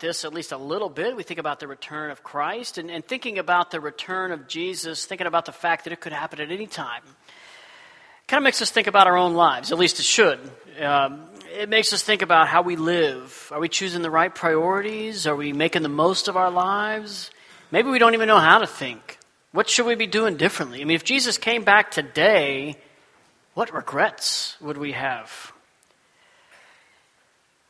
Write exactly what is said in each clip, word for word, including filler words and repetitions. about this at least a little bit. We think about the return of Christ, and, and thinking about the return of Jesus, thinking about the fact that it could happen at any time, kind of makes us think about our own lives, at least it should. Um, it makes us think about how we live. Are we choosing the right priorities? Are we making the most of our lives? Maybe we don't even know how to think. What should we be doing differently? I mean, if Jesus came back today, what regrets would we have?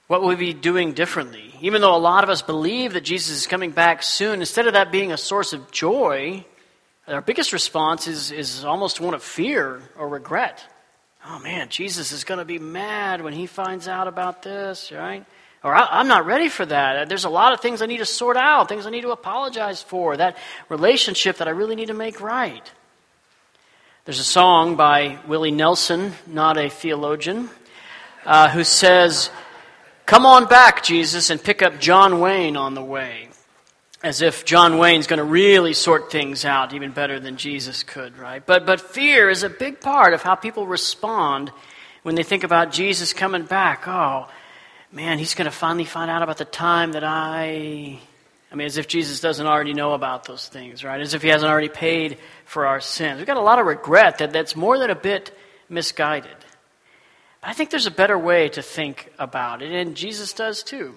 What would we be doing differently? Even though a lot of us believe that Jesus is coming back soon, instead of that being a source of joy, our biggest response is, is almost one of fear or regret. Oh man, Jesus is going to be mad when he finds out about this, right? Or I'm not ready for that. There's a lot of things I need to sort out, things I need to apologize for, that relationship that I really need to make right. There's a song by Willie Nelson, not a theologian, uh, who says, "Come on back, Jesus, and pick up John Wayne on the way." As if John Wayne's going to really sort things out even better than Jesus could, right? But but fear is a big part of how people respond when they think about Jesus coming back. Oh, man, he's going to finally find out about the time that I... I mean, as if Jesus doesn't already know about those things, right? As if he hasn't already paid for our sins. We've got a lot of regret that that's more than a bit misguided. But I think there's a better way to think about it, and Jesus does too.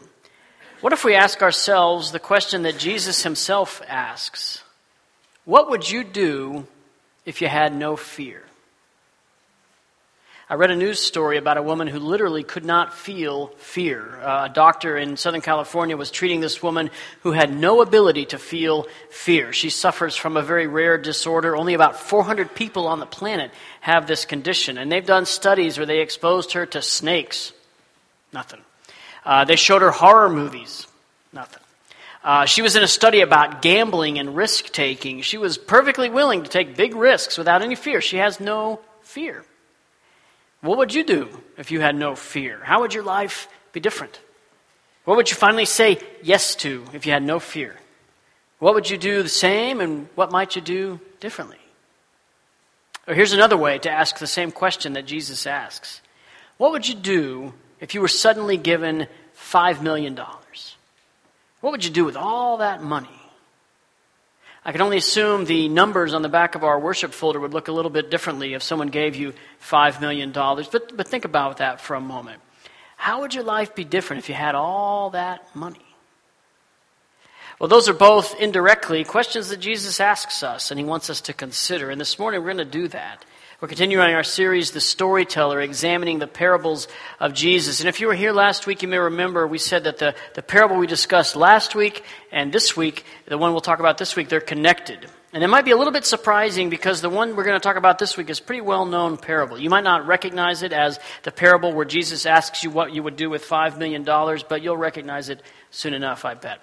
What if we ask ourselves the question that Jesus himself asks? What would you do if you had no fear? I read a news story about a woman who literally could not feel fear. Uh, a doctor in Southern California was treating this woman who had no ability to feel fear. She suffers from a very rare disorder. Only about four hundred people on the planet have this condition. And they've done studies where they exposed her to snakes. Nothing. Uh, they showed her horror movies. Nothing. Uh, she was in a study about gambling and risk-taking. She was perfectly willing to take big risks without any fear. She has no fear. What would you do if you had no fear? How would your life be different? What would you finally say yes to if you had no fear? What would you do the same, and what might you do differently? Or here's another way to ask the same question that Jesus asks. What would you do if you were suddenly given five million dollars, what would you do with all that money? I can only assume the numbers on the back of our worship folder would look a little bit differently if someone gave you five million dollars. But, but think about that for a moment. How would your life be different if you had all that money? Well, those are both indirectly questions that Jesus asks us and he wants us to consider. And this morning we're going to do that. We're continuing our series, The Storyteller, examining the parables of Jesus. And if you were here last week, you may remember we said that the, the parable we discussed last week and this week, the one we'll talk about this week, they're connected. And it might be a little bit surprising because the one we're going to talk about this week is a pretty well-known parable. You might not recognize it as the parable where Jesus asks you what you would do with five million dollars, but you'll recognize it soon enough, I bet.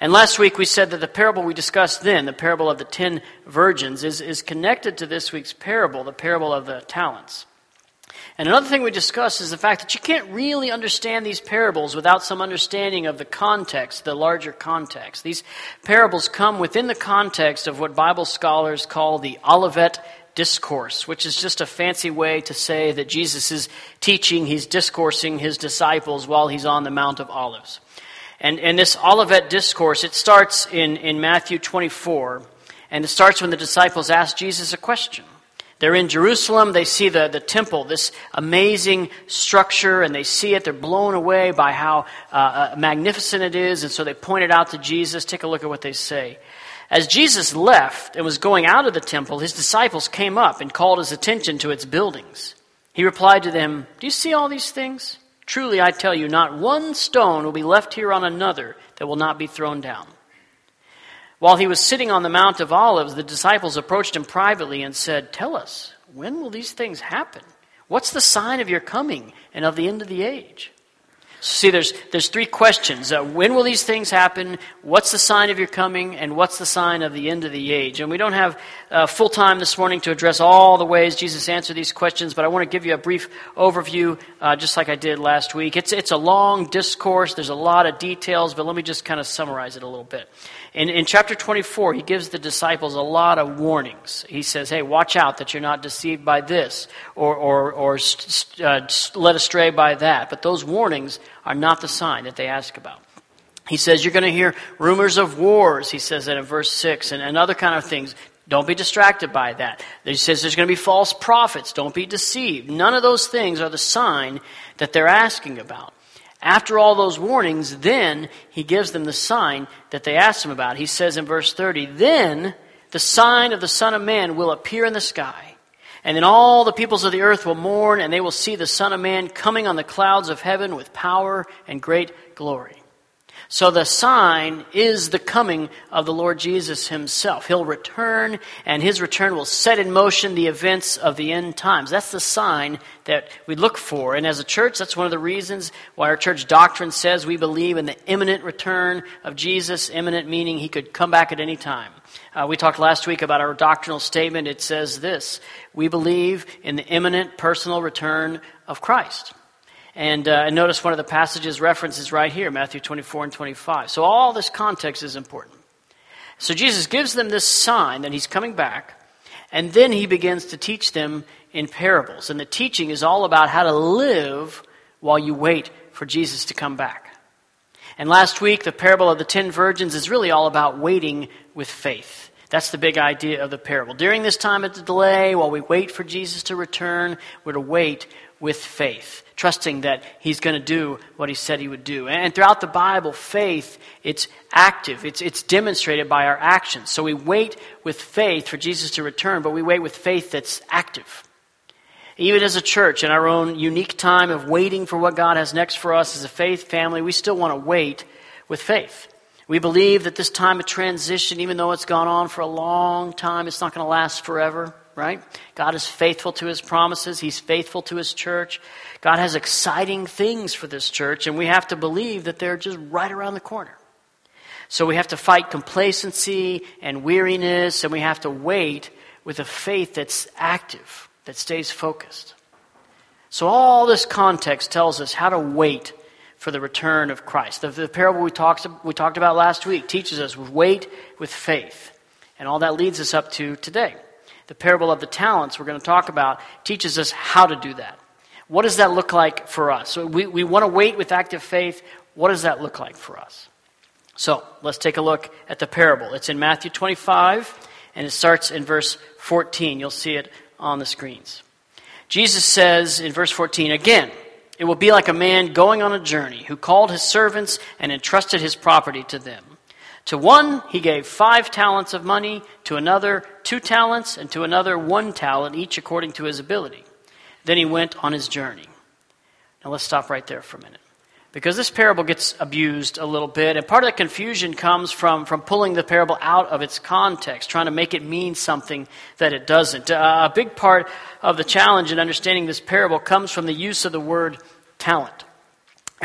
And last week we said that the parable we discussed then, the parable of the ten virgins, is, is connected to this week's parable, the parable of the talents. And another thing we discussed is the fact that you can't really understand these parables without some understanding of the context, the larger context. These parables come within the context of what Bible scholars call the Olivet Discourse, which is just a fancy way to say that Jesus is teaching, he's discoursing his disciples while he's on the Mount of Olives. And, and this Olivet discourse, it starts in, in Matthew twenty-four, and it starts when the disciples ask Jesus a question. They're in Jerusalem, they see the, the temple, this amazing structure, and they see it, they're blown away by how uh, magnificent it is, and so they point it out to Jesus. Take a look at what they say. As Jesus left and was going out of the temple, his disciples came up and called his attention to its buildings. He replied to them, "Do you see all these things? Truly, I tell you, not one stone will be left here on another that will not be thrown down." While he was sitting on the Mount of Olives, the disciples approached him privately and said, "Tell us, when will these things happen? What's the sign of your coming and of the end of the age?" See, there's there's three questions. Uh, when will these things happen? What's the sign of your coming? And what's the sign of the end of the age? And we don't have uh, full time this morning to address all the ways Jesus answered these questions, but I want to give you a brief overview, uh, just like I did last week. It's, it's a long discourse. There's a lot of details, but let me just kind of summarize it a little bit. In, in chapter twenty-four, he gives the disciples a lot of warnings. He says, hey, watch out that you're not deceived by this or, or, or uh, led astray by that. But those warnings are not the sign that they ask about. He says you're going to hear rumors of wars, he says that in verse six, and, and other kind of things. Don't be distracted by that. He says there's going to be false prophets. Don't be deceived. None of those things are the sign that they're asking about. After all those warnings, then he gives them the sign that they asked him about. He says in verse thirty, then the sign of the Son of Man will appear in the sky, and then all the peoples of the earth will mourn, and they will see the Son of Man coming on the clouds of heaven with power and great glory. So the sign is the coming of the Lord Jesus himself. He'll return, and his return will set in motion the events of the end times. That's the sign that we look for. And as a church, that's one of the reasons why our church doctrine says we believe in the imminent return of Jesus. Imminent meaning he could come back at any time. Uh, we talked last week about our doctrinal statement. It says this: we believe in the imminent personal return of Christ. And uh, notice one of the passages references right here, Matthew twenty-four and twenty-five. So all this context is important. So Jesus gives them this sign that he's coming back, and then he begins to teach them in parables. And the teaching is all about how to live while you wait for Jesus to come back. And last week, the parable of the ten virgins is really all about waiting with faith. That's the big idea of the parable. During this time of the delay, while we wait for Jesus to return, we're to wait with faith, trusting that he's going to do what he said he would do. And throughout the Bible, faith, it's active. It's, it's demonstrated by our actions. So we wait with faith for Jesus to return, but we wait with faith that's active. Even as a church, in our own unique time of waiting for what God has next for us as a faith family, we still want to wait with faith. We believe that this time of transition, even though it's gone on for a long time, it's not going to last forever. Right? God is faithful to his promises. He's faithful to his church. God has exciting things for this church, and we have to believe that they're just right around the corner. So we have to fight complacency and weariness, and we have to wait with a faith that's active, that stays focused. So all this context tells us how to wait for the return of Christ. The, the parable we talked, we talked about last week teaches us wait with faith, and all that leads us up to today. The parable of the talents we're going to talk about teaches us how to do that. What does that look like for us? So we, we want to wait with active faith. What does that look like for us? So let's take a look at the parable. It's in Matthew twenty-five, and it starts in verse fourteen. You'll see it on the screens. Jesus says in verse fourteen, again, it will be like a man going on a journey who called his servants and entrusted his property to them. To one he gave five talents of money, to another two talents, and to another one talent, each according to his ability. Then he went on his journey. Now let's stop right there for a minute, because this parable gets abused a little bit, and part of the confusion comes from, from pulling the parable out of its context, trying to make it mean something that it doesn't. Uh, a big part of the challenge in understanding this parable comes from the use of the word talent.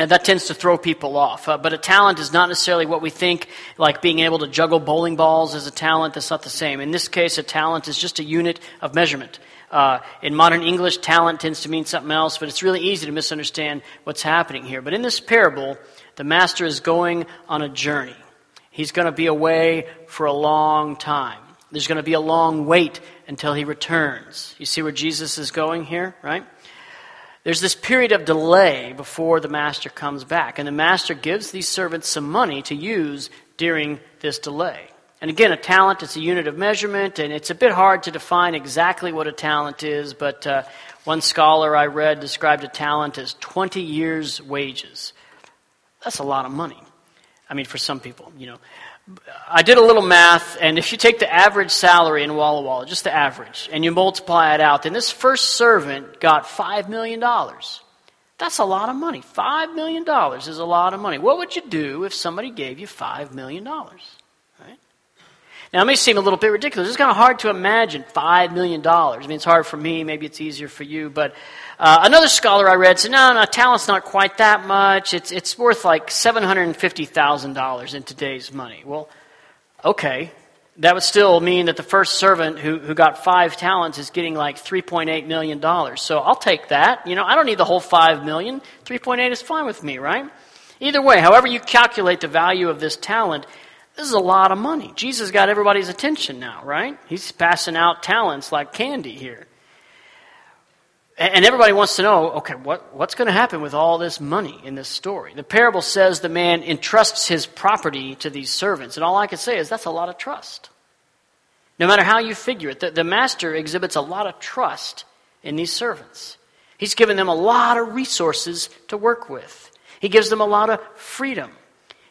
And that tends to throw people off. Uh, but a talent is not necessarily what we think, like being able to juggle bowling balls is a talent. That's not the same. In this case, a talent is just a unit of measurement. Uh, in modern English, talent tends to mean something else, but it's really easy to misunderstand what's happening here. But in this parable, the master is going on a journey. He's going to be away for a long time. There's going to be a long wait until he returns. You see where Jesus is going here, right? There's this period of delay before the master comes back, and the master gives these servants some money to use during this delay. And again, a talent is a unit of measurement, and it's a bit hard to define exactly what a talent is, but uh, one scholar I read described a talent as twenty years' wages. That's a lot of money. I mean, for some people, you know. I did a little math, and if you take the average salary in Walla Walla, just the average, and you multiply it out, then this first servant got five million dollars. That's a lot of money. five million dollars is a lot of money. What would you do if somebody gave you five million dollars? Right? Now, it may seem a little bit ridiculous. It's kind of hard to imagine five million dollars. I mean, it's hard for me. Maybe it's easier for you. But uh, another scholar I read said, no, no, talent's not quite that much. It's it's worth like seven hundred fifty thousand dollars in today's money. Well, okay. That would still mean that the first servant who, who got five talents is getting like three point eight million dollars. So I'll take that. You know, I don't need the whole five million dollars. three point eight is fine with me, right? Either way, however you calculate the value of this talent, this is a lot of money. Jesus got everybody's attention now, right? He's passing out talents like candy here. And everybody wants to know, okay, what, what's going to happen with all this money in this story? The parable says the man entrusts his property to these servants, and all I can say is that's a lot of trust. No matter how you figure it, the, the master exhibits a lot of trust in these servants. He's given them a lot of resources to work with. He gives them a lot of freedom.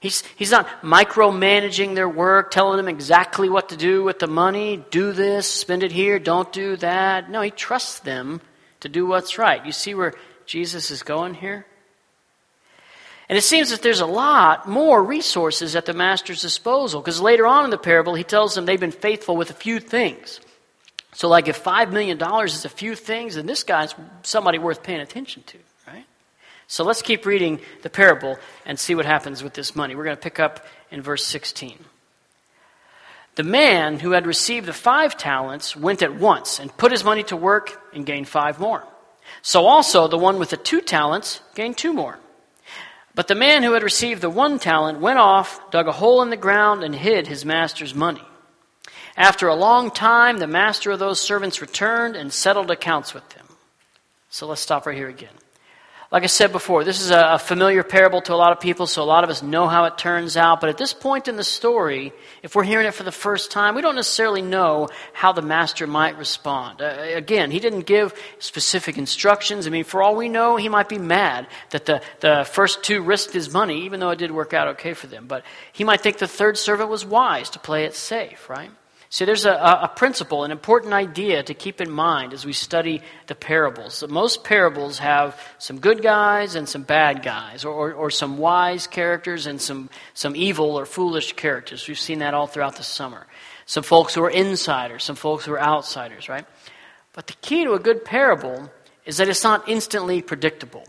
He's, he's not micromanaging their work, telling them exactly what to do with the money. Do this, spend it here, don't do that. No, he trusts them to do what's right. You see where Jesus is going here? And it seems that there's a lot more resources at the master's disposal, because later on in the parable, he tells them they've been faithful with a few things. So like if five million dollars is a few things, then this guy's somebody worth paying attention to, right? So let's keep reading the parable and see what happens with this money. We're going to pick up in verse sixteen. The man who had received the five talents went at once and put his money to work and gained five more. So also the one with the two talents gained two more. But the man who had received the one talent went off, dug a hole in the ground, and hid his master's money. After a long time, the master of those servants returned and settled accounts with them. So let's stop right here again. Like I said before, this is a familiar parable to a lot of people, so a lot of us know how it turns out. But at this point in the story, if we're hearing it for the first time, we don't necessarily know how the master might respond. Uh, again, he didn't give specific instructions. I mean, for all we know, he might be mad that the, the first two risked his money, even though it did work out okay for them. But he might think the third servant was wise to play it safe, right? So there's a, a principle, an important idea to keep in mind as we study the parables. So most parables have some good guys and some bad guys, or, or, or some wise characters and some, some evil or foolish characters. We've seen that all throughout the summer. Some folks who are insiders, some folks who are outsiders, right? But the key to a good parable is that it's not instantly predictable.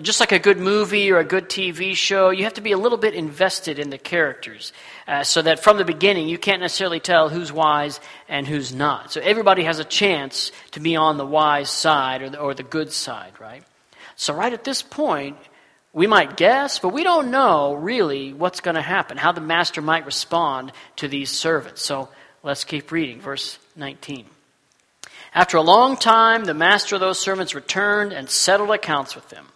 Just like a good movie or a good T V show, you have to be a little bit invested in the characters uh, so that from the beginning you can't necessarily tell who's wise and who's not. So everybody has a chance to be on the wise side or the, or the good side, right? So right at this point, we might guess, but we don't know really what's going to happen, how the master might respond to these servants. So let's keep reading, verse nineteen. After a long time, the master of those servants returned and settled accounts with them.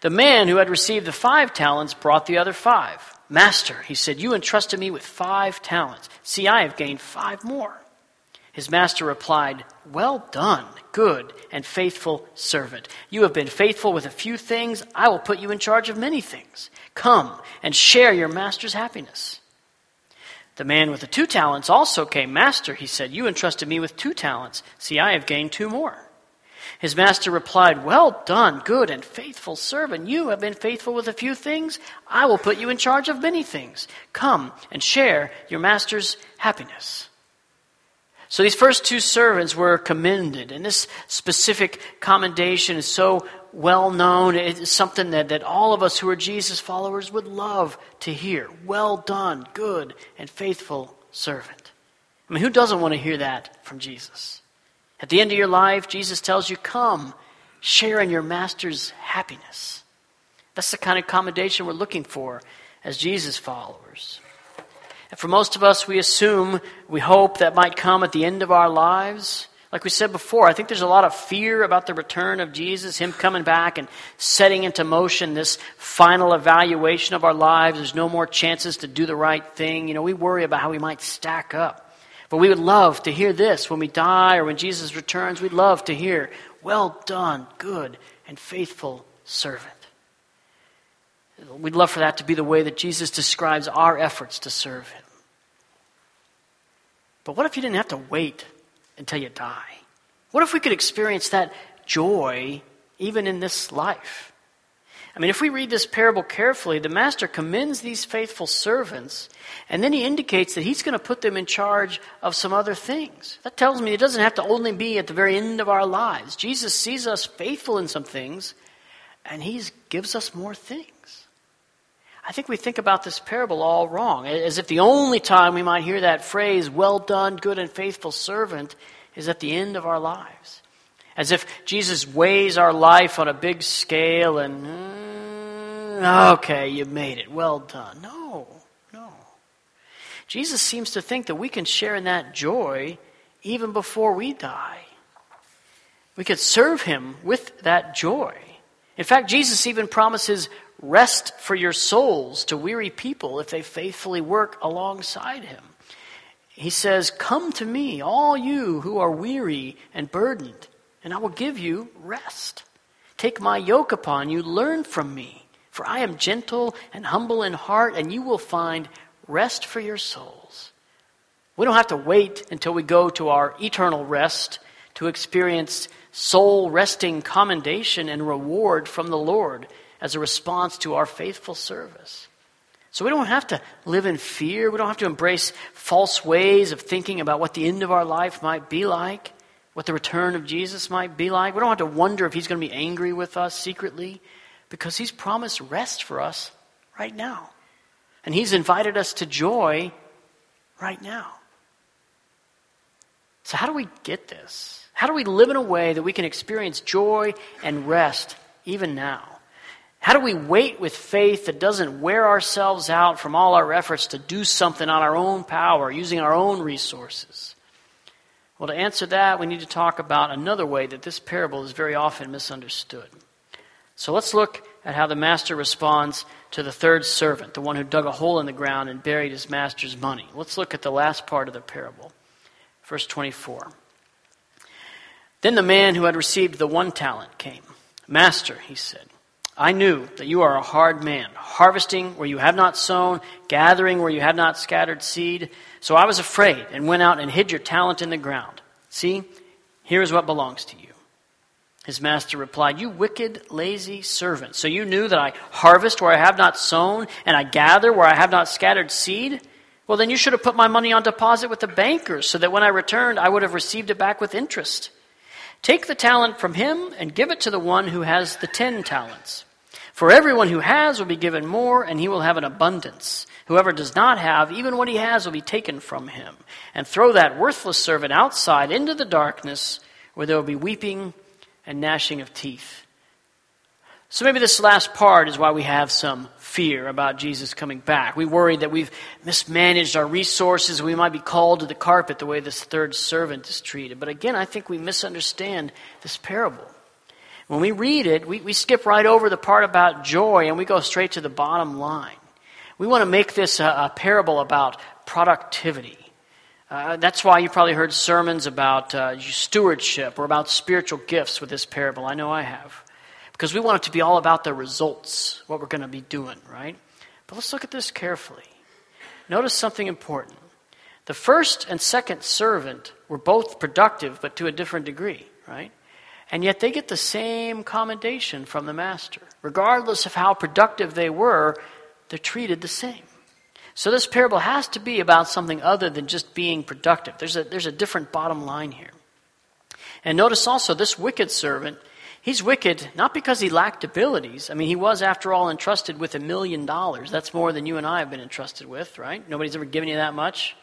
The man who had received the five talents brought the other five. Master, he said, you entrusted me with five talents. See, I have gained five more. His master replied, well done, good and faithful servant. You have been faithful with a few things. I will put you in charge of many things. Come and share your master's happiness. The man with the two talents also came. Master, he said, you entrusted me with two talents. See, I have gained two more. His master replied, well done, good and faithful servant. You have been faithful with a few things. I will put you in charge of many things. Come and share your master's happiness. So these first two servants were commended. And this specific commendation is so well known. It's something that, that all of us who are Jesus followers would love to hear. Well done, good and faithful servant. I mean, who doesn't want to hear that from Jesus? At the end of your life, Jesus tells you, come, share in your master's happiness. That's the kind of commendation we're looking for as Jesus followers. And for most of us, we assume, we hope that might come at the end of our lives. Like we said before, I think there's a lot of fear about the return of Jesus, him coming back and setting into motion this final evaluation of our lives. There's no more chances to do the right thing. You know, we worry about how we might stack up. But we would love to hear this when we die or when Jesus returns. We'd love to hear, well done, good and faithful servant. We'd love for that to be the way that Jesus describes our efforts to serve him. But what if you didn't have to wait until you die? What if we could experience that joy even in this life? I mean, if we read this parable carefully, the master commends these faithful servants, and then he indicates that he's going to put them in charge of some other things. That tells me it doesn't have to only be at the very end of our lives. Jesus sees us faithful in some things, and he gives us more things. I think we think about this parable all wrong, as if the only time we might hear that phrase, well done, good and faithful servant, is at the end of our lives. As if Jesus weighs our life on a big scale and, mm, okay, you made it, well done. No, no. Jesus seems to think that we can share in that joy even before we die. We could serve him with that joy. In fact, Jesus even promises rest for your souls to weary people if they faithfully work alongside him. He says, "Come to me, all you who are weary and burdened, and I will give you rest. Take my yoke upon you, learn from me, for I am gentle and humble in heart, and you will find rest for your souls." We don't have to wait until we go to our eternal rest to experience soul-resting commendation and reward from the Lord as a response to our faithful service. So we don't have to live in fear. We don't have to embrace false ways of thinking about what the end of our life might be like, what the return of Jesus might be like. We don't have to wonder if he's going to be angry with us secretly, because he's promised rest for us right now. And he's invited us to joy right now. So how do we get this? How do we live in a way that we can experience joy and rest even now? How do we wait with faith that doesn't wear ourselves out from all our efforts to do something on our own power, using our own resources? Well, to answer that, we need to talk about another way that this parable is very often misunderstood. So let's look at how the master responds to the third servant, the one who dug a hole in the ground and buried his master's money. Let's look at the last part of the parable, verse twenty-four. "Then the man who had received the one talent came. 'Master,' he said, 'I knew that you are a hard man, harvesting where you have not sown, gathering where you have not scattered seed. So I was afraid and went out and hid your talent in the ground. See, here is what belongs to you.' His master replied, 'You wicked, lazy servant. So you knew that I harvest where I have not sown, and I gather where I have not scattered seed? Well, then you should have put my money on deposit with the bankers, so that when I returned, I would have received it back with interest. Take the talent from him and give it to the one who has the ten talents. For everyone who has will be given more, and he will have an abundance. Whoever does not have, even what he has will be taken from him. And throw that worthless servant outside into the darkness, where there will be weeping and gnashing of teeth.'" So maybe this last part is why we have some fear about Jesus coming back. We worry that we've mismanaged our resources. We might be called to the carpet the way this third servant is treated. But again, I think we misunderstand this parable. When we read it, we, we skip right over the part about joy and we go straight to the bottom line. We want to make this a, a parable about productivity. Uh, that's why you probably heard sermons about uh, stewardship or about spiritual gifts with this parable. I know I have. Because we want it to be all about the results, what we're going to be doing, right? But let's look at this carefully. Notice something important. The first and second servant were both productive, but to a different degree, right? And yet they get the same commendation from the master. Regardless of how productive they were, they're treated the same. So this parable has to be about something other than just being productive. There's a, there's a different bottom line here. And notice also this wicked servant, he's wicked not because he lacked abilities. I mean, he was, after all, entrusted with a million dollars. That's more than you and I have been entrusted with, right? Nobody's ever given you that much.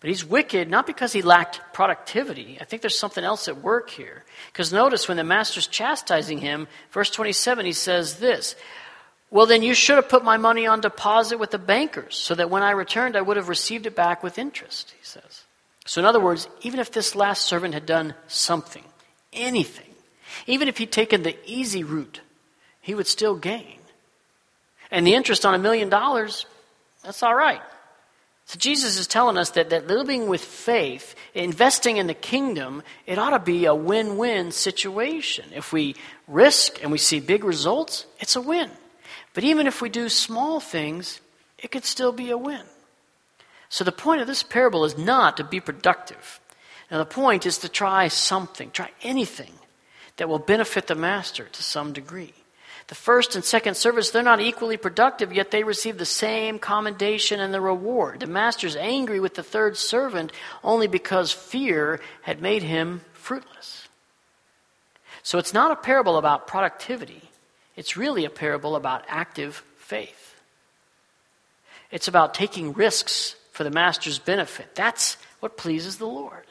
But he's wicked not because he lacked productivity. I think there's something else at work here. Because notice when the master's chastising him, verse twenty-seven, he says this, "Well, then you should have put my money on deposit with the bankers, so that when I returned, I would have received it back with interest," he says. So in other words, even if this last servant had done something, anything, even if he'd taken the easy route, he would still gain. And the interest on a million dollars, that's all right. So Jesus is telling us that, that living with faith, investing in the kingdom, it ought to be a win-win situation. If we risk and we see big results, it's a win. But even if we do small things, it could still be a win. So the point of this parable is not to be productive. Now the point is to try something, try anything that will benefit the master to some degree. The first and second servants, they're not equally productive, yet they receive the same commendation and the reward. The master's angry with the third servant only because fear had made him fruitless. So it's not a parable about productivity. It's really a parable about active faith. It's about taking risks for the master's benefit. That's what pleases the Lord.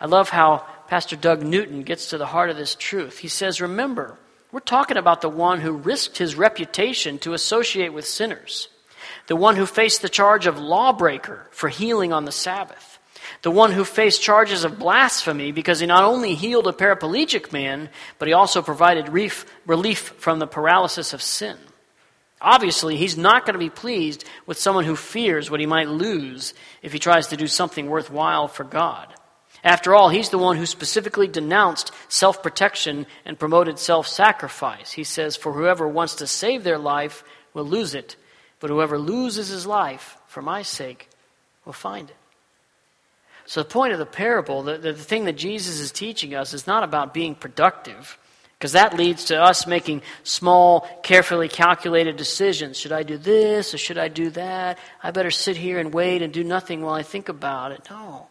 I love how Pastor Doug Newton gets to the heart of this truth. He says, remember, we're talking about the one who risked his reputation to associate with sinners, the one who faced the charge of lawbreaker for healing on the Sabbath, the one who faced charges of blasphemy because he not only healed a paraplegic man, but he also provided relief, relief from the paralysis of sin. Obviously, he's not going to be pleased with someone who fears what he might lose if he tries to do something worthwhile for God. After all, he's the one who specifically denounced self-protection and promoted self-sacrifice. He says, "For whoever wants to save their life will lose it, but whoever loses his life for my sake will find it." So the point of the parable, the, the, the thing that Jesus is teaching us, is not about being productive, because that leads to us making small, carefully calculated decisions. Should I do this or should I do that? I better sit here and wait and do nothing while I think about it. No.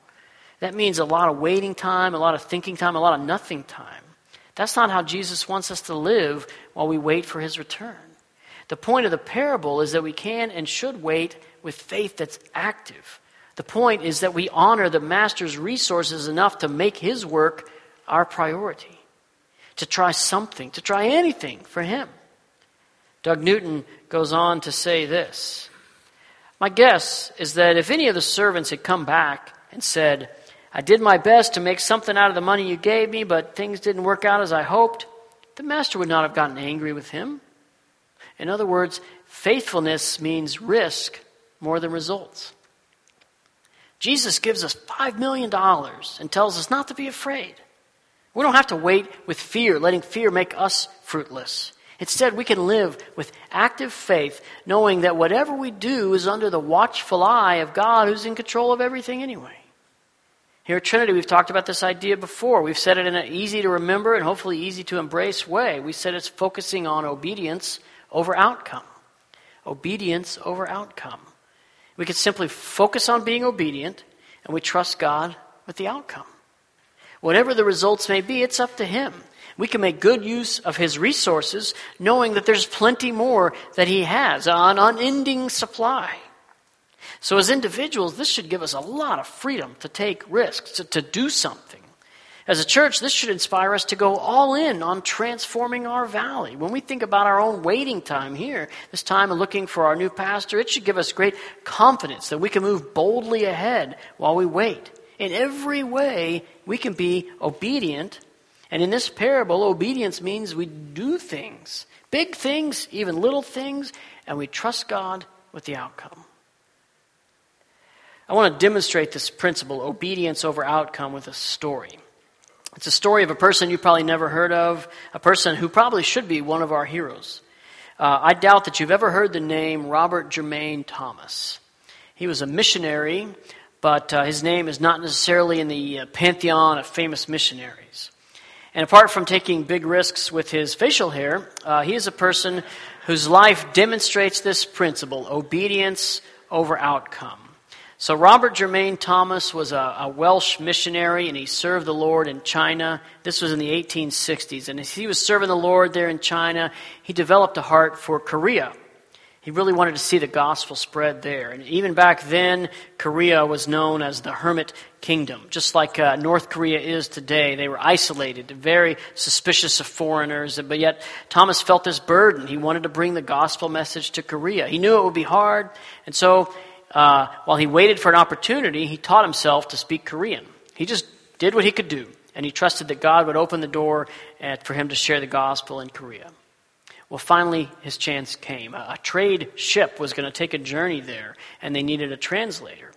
That means a lot of waiting time, a lot of thinking time, a lot of nothing time. That's not how Jesus wants us to live while we wait for his return. The point of the parable is that we can and should wait with faith that's active. The point is that we honor the master's resources enough to make his work our priority, to try something, to try anything for him. Doug Newton goes on to say this: "My guess is that if any of the servants had come back and said, 'I did my best to make something out of the money you gave me, but things didn't work out as I hoped,' the master would not have gotten angry with him." In other words, faithfulness means risk more than results. Jesus gives us five million dollars and tells us not to be afraid. We don't have to wait with fear, letting fear make us fruitless. Instead, we can live with active faith, knowing that whatever we do is under the watchful eye of God, who's in control of everything anyway. Here at Trinity, we've talked about this idea before. We've said it in an easy-to-remember and hopefully easy-to-embrace way. We said it's focusing on obedience over outcome. Obedience over outcome. We could simply focus on being obedient, and we trust God with the outcome. Whatever the results may be, it's up to him. We can make good use of his resources, knowing that there's plenty more that he has, an unending supply. So as individuals, this should give us a lot of freedom to take risks, to, to do something. As a church, this should inspire us to go all in on transforming our valley. When we think about our own waiting time here, this time of looking for our new pastor, it should give us great confidence that we can move boldly ahead while we wait. In every way, we can be obedient. And in this parable, obedience means we do things, big things, even little things, and we trust God with the outcome. I want to demonstrate this principle, obedience over outcome, with a story. It's a story of a person you probably never heard of, a person who probably should be one of our heroes. Uh, I doubt that you've ever heard the name Robert Jermaine Thomas. He was a missionary, but uh, his name is not necessarily in the uh, pantheon of famous missionaries. And apart from taking big risks with his facial hair, uh, he is a person whose life demonstrates this principle, obedience over outcome. So Robert Jermaine Thomas was a, a Welsh missionary, and he served the Lord in China. This was in the eighteen sixties, and as he was serving the Lord there in China, he developed a heart for Korea. He really wanted to see the gospel spread there, and even back then, Korea was known as the hermit kingdom, just like uh, North Korea is today. They were isolated, very suspicious of foreigners, but yet Thomas felt this burden. He wanted to bring the gospel message to Korea. He knew it would be hard, and so Uh, while he waited for an opportunity, he taught himself to speak Korean. He just did what he could do, and he trusted that God would open the door at, for him to share the gospel in Korea. Well, finally, his chance came. A, a trade ship was going to take a journey there, and they needed a translator.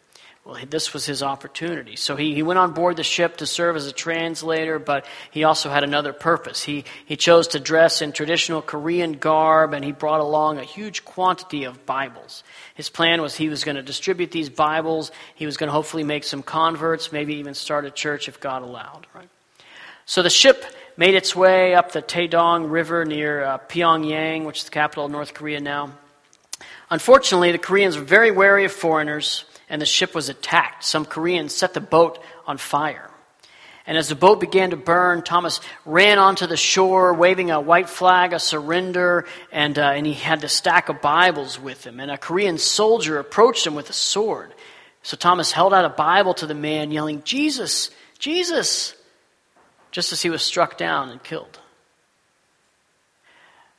Well, this was his opportunity. So he, he went on board the ship to serve as a translator, but he also had another purpose. He, he chose to dress in traditional Korean garb, and he brought along a huge quantity of Bibles. His plan was he was going to distribute these Bibles. He was going to hopefully make some converts, maybe even start a church if God allowed. Right? So the ship made its way up the Taedong River near uh, Pyongyang, which is the capital of North Korea now. Unfortunately, the Koreans were very wary of foreigners, and the ship was attacked. Some Koreans set the boat on fire. And as the boat began to burn, Thomas ran onto the shore, waving a white flag, a surrender, and, uh, and he had the stack of Bibles with him. And a Korean soldier approached him with a sword. So Thomas held out a Bible to the man, yelling, "Jesus, Jesus," just as he was struck down and killed.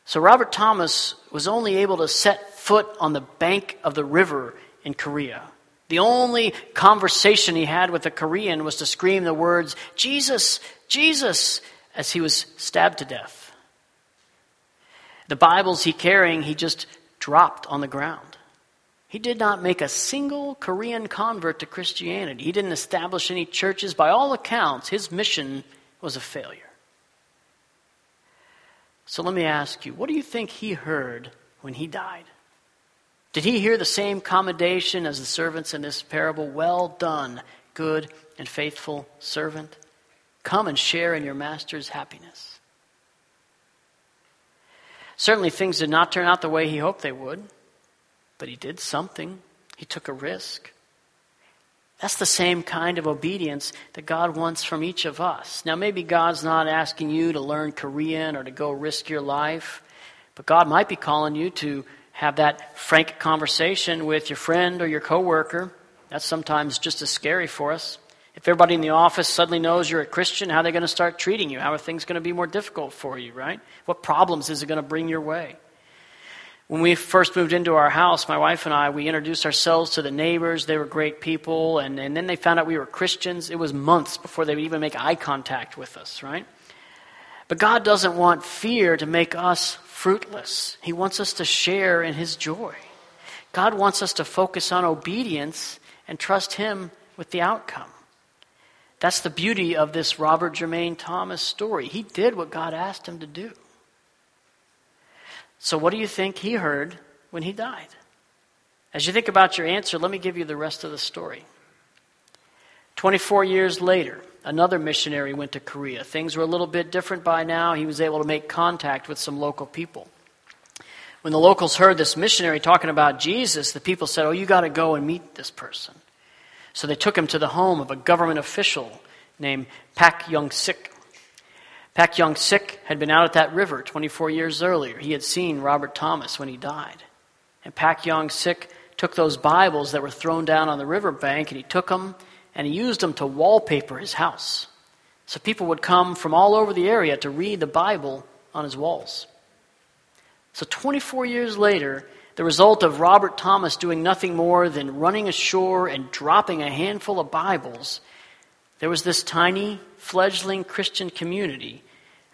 So Robert Thomas was only able to set foot on the bank of the river in Korea. The only conversation he had with a Korean was to scream the words, "Jesus, Jesus," as he was stabbed to death. The Bibles he carrying, he just dropped on the ground. He did not make a single Korean convert to Christianity. He didn't establish any churches. By all accounts, his mission was a failure. So let me ask you, what do you think he heard when he died? Did he hear the same commendation as the servants in this parable? "Well done, good and faithful servant. Come and share in your master's happiness." Certainly things did not turn out the way he hoped they would, but he did something. He took a risk. That's the same kind of obedience that God wants from each of us. Now, maybe God's not asking you to learn Korean or to go risk your life, but God might be calling you to have that frank conversation with your friend or your coworker. That's sometimes just as scary for us. If everybody in the office suddenly knows you're a Christian, how are they going to start treating you? How are things going to be more difficult for you, right? What problems is it going to bring your way? When we first moved into our house, my wife and I, we introduced ourselves to the neighbors. They were great people, and, and then they found out we were Christians. It was months before they would even make eye contact with us, right? But God doesn't want fear to make us fruitless. He wants us to share in his joy. God wants us to focus on obedience and trust him with the outcome. That's the beauty of this Robert Jermaine Thomas story. He did what God asked him to do. So what do you think he heard when he died? As you think about your answer, let me give you the rest of the story. twenty-four years later, another missionary went to Korea. Things were a little bit different by now. He was able to make contact with some local people. When the locals heard this missionary talking about Jesus, the people said, "Oh, you got to go and meet this person." So they took him to the home of a government official named Pak Yong-sik. Pak Yong-sik had been out at that river twenty-four years earlier. He had seen Robert Thomas when he died. And Pak Yong-sik took those Bibles that were thrown down on the riverbank, and he took them and he used them to wallpaper his house. So people would come from all over the area to read the Bible on his walls. So twenty-four years later, the result of Robert Thomas doing nothing more than running ashore and dropping a handful of Bibles, there was this tiny, fledgling Christian community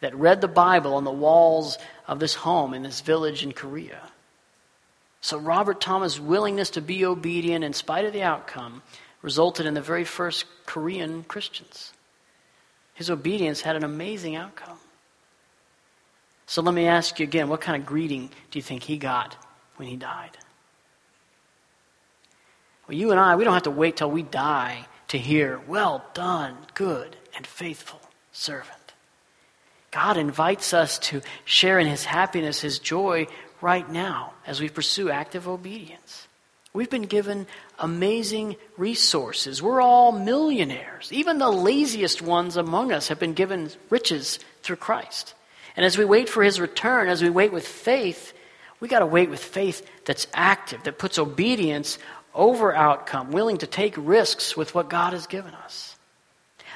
that read the Bible on the walls of this home in this village in Korea. So Robert Thomas' willingness to be obedient in spite of the outcome resulted in the very first Korean Christians. His obedience had an amazing outcome. So let me ask you again, what kind of greeting do you think he got when he died? Well, you and I, we don't have to wait till we die to hear, "Well done, good and faithful servant." God invites us to share in his happiness, his joy right now as we pursue active obedience. We've been given amazing resources. We're all millionaires. Even the laziest ones among us have been given riches through Christ. And as we wait for his return, as we wait with faith, we got to wait with faith that's active, that puts obedience over outcome, willing to take risks with what God has given us.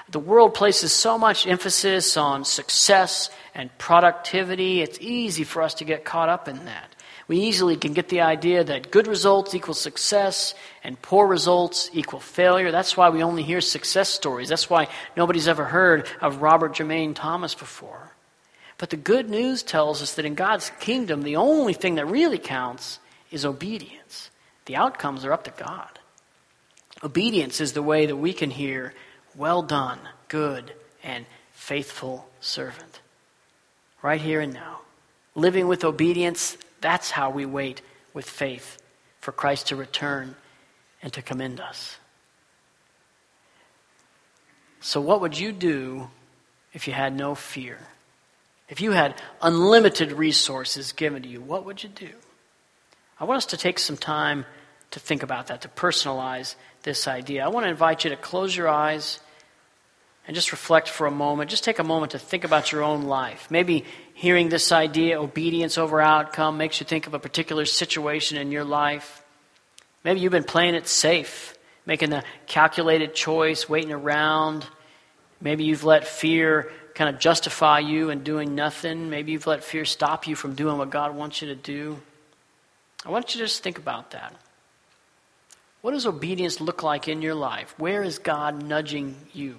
The world places so much emphasis on success and productivity. It's easy for us to get caught up in that. We easily can get the idea that good results equal success and poor results equal failure. That's why we only hear success stories. That's why nobody's ever heard of Robert Jermaine Thomas before. But the good news tells us that in God's kingdom, the only thing that really counts is obedience. The outcomes are up to God. Obedience is the way that we can hear, "Well done, good and faithful servant." Right here and now. Living with obedience, that's how we wait with faith for Christ to return and to commend us. So what would you do if you had no fear? If you had unlimited resources given to you, what would you do? I want us to take some time to think about that, to personalize this idea. I want to invite you to close your eyes and just reflect for a moment. Just take a moment to think about your own life. Maybe hearing this idea, obedience over outcome, makes you think of a particular situation in your life. Maybe you've been playing it safe, making the calculated choice, waiting around. Maybe you've let fear kind of justify you in doing nothing. Maybe you've let fear stop you from doing what God wants you to do. I want you to just think about that. What does obedience look like in your life? Where is God nudging you?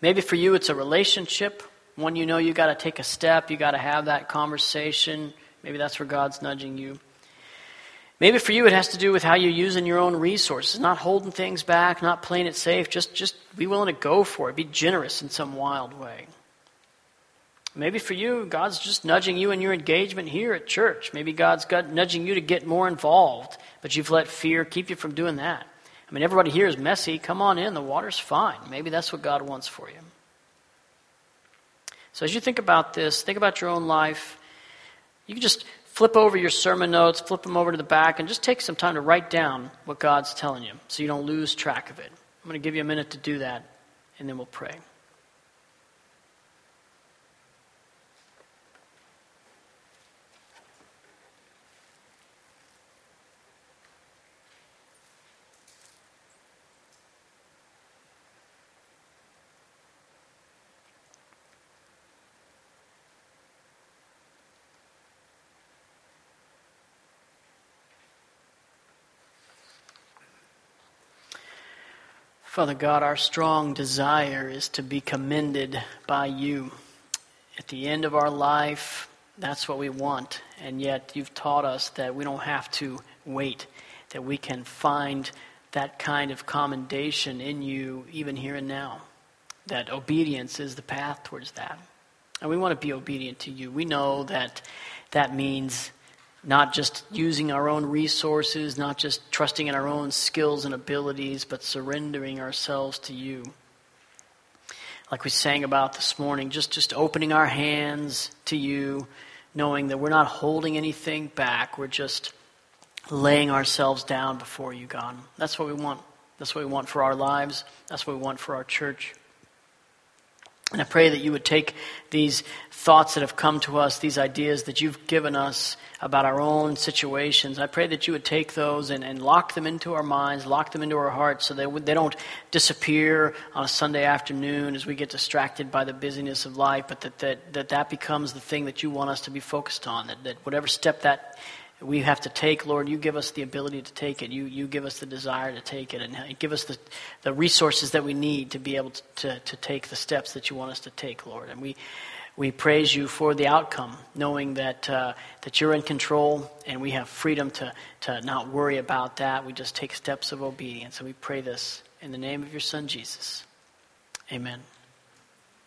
Maybe for you it's a relationship, one you know you got to take a step, you got to have that conversation. Maybe that's where God's nudging you. Maybe for you it has to do with how you're using your own resources, not holding things back, not playing it safe, just, just be willing to go for it, be generous in some wild way. Maybe for you, God's just nudging you in your engagement here at church. Maybe God's got nudging you to get more involved, but you've let fear keep you from doing that. I mean, everybody here is messy. Come on in. The water's fine. Maybe that's what God wants for you. So as you think about this, think about your own life. You can just flip over your sermon notes, flip them over to the back, and just take some time to write down what God's telling you so you don't lose track of it. I'm going to give you a minute to do that, and then we'll pray. Father God, our strong desire is to be commended by you. At the end of our life, that's what we want. And yet you've taught us that we don't have to wait, that we can find that kind of commendation in you even here and now, that obedience is the path towards that. And we want to be obedient to you. We know that that means not just using our own resources, not just trusting in our own skills and abilities, but surrendering ourselves to you. Like we sang about this morning, just, just opening our hands to you, knowing that we're not holding anything back. We're just laying ourselves down before you, God. That's what we want. That's what we want for our lives. That's what we want for our church. And I pray that you would take these thoughts that have come to us, these ideas that you've given us about our own situations. I pray that you would take those and, and lock them into our minds, lock them into our hearts so they, would, they don't disappear on a Sunday afternoon as we get distracted by the busyness of life, but that that, that, that becomes the thing that you want us to be focused on, that, that whatever step that we have to take, Lord, you give us the ability to take it. You you give us the desire to take it, and give us the, the resources that we need to be able to, to, to take the steps that you want us to take, Lord. And we we praise you for the outcome, knowing that uh, that you're in control and we have freedom to, to not worry about that. We just take steps of obedience, and we pray this in the name of your Son, Jesus. Amen.